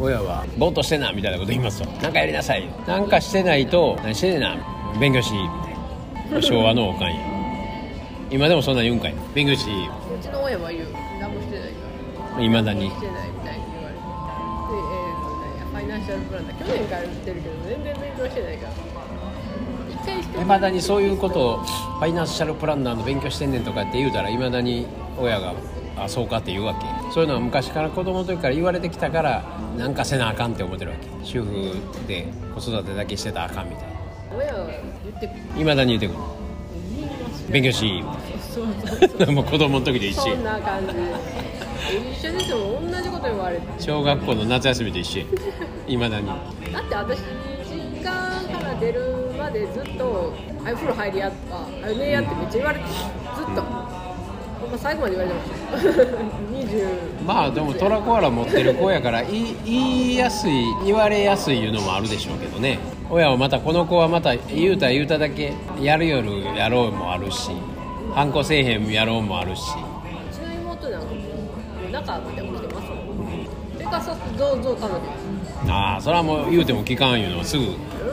親はぼーっとしてなみたいなこと言いますと、なんかやりなさい、なんかしてないと何してねえな、勉強しみたいな。昭和のおかんや。今でもそんな言うんかい、勉強し。うちの親は言う、何もしてないからいまだにしてないみたいに言われて、ファイナンシャルプランナー去年から言ってるけど全然勉強してないから、いまだにそういうことをファイナンシャルプランナーの勉強してんねんとかって言うたら、いまだに親があそうかって言うわけ。そういうのは昔から子供の時から言われてきたから、なんかせなあかんって思ってるわけ。主婦で子育てだけしてたらあかんみたいな。親は言ってくる、いまだに言ってくる、勉強しそうもう子供の時と一緒、そんな感じ一緒ですもん。同じこと言われて小学校の夏休みと一緒いまだに。だって私実家から出るまでずっとあい風呂入りやとかあい寝やってめっちゃ言われて、ずっと、最後まで言われてましたまあでもトラコアラ持ってる子やから言われやすいいうのもあるでしょうけどね。親はまたこの子はまた言うただけやるよるやろうもあるし、反抗せえへんやろうもあるし。うちの妹なんか仲良くて起きてますもん。それからさっとどう食べてます。ああそれはもう言うても聞かんいうのはすぐ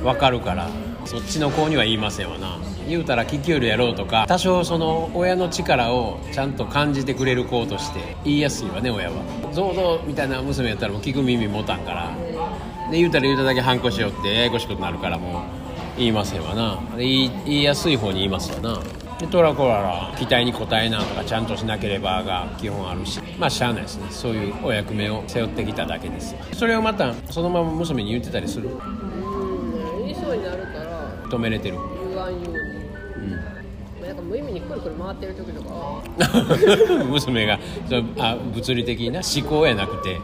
分かるから。そっちの子には言いませんわな。言うたら聞きよるやろうとか、多少その親の力をちゃんと感じてくれる子として言いやすいわね。親はゾウゾウみたいな娘やったらもう聞く耳持たんからで、言うただけ反抗しよってややこしくなるから、もう言いませんわな。言いやすい方に言いますわな。でトラコアラ期待に応えなとかちゃんとしなければが基本あるし、まあしゃあないですね。そういうお役目を背負ってきただけです。それをまたそのまま娘に言ってたりする、言いそうになるから止めれてる。言わんように、なんか無意味にくるくる回ってる時とか娘が物理的にな、思考やなくて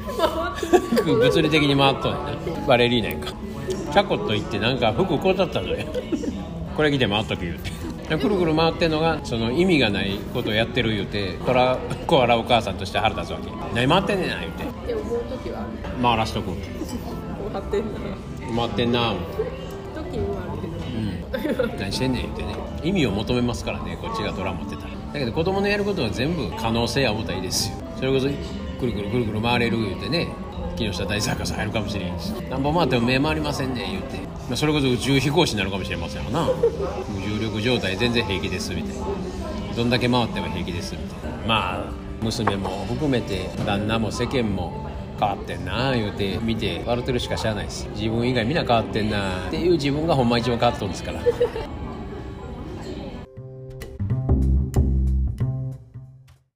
物理的に回っとんやな。バレリーナやんか、チャコと言ってなんか服こうだったぞやこれ着て回っとく言うてくるくる回ってんのがその意味がないことをやってる言うて、トラコアラお母さんとして腹立つわけ。何回ってんねんな言うてで思う時は回らしとく回ってんな時もあるけど何してんねんってね、意味を求めますからね、こっちがトラ持ってたら。だけど子供のやることは全部可能性や思ったらいいですよ。それこそくるくる回れる言うてね、木下大サーカス入るかもしれんし、何本回っても目回りませんね言うて、それこそ宇宙飛行士になるかもしれませんよな重力状態全然平気ですみたいな、どんだけ回っても平気ですみたいな。まあ娘も含めて旦那も世間も変わってんな言うて見て笑ってるしかしゃあないです。自分以外みんな変わってんなっていう自分がほんま一番変わっとるんですから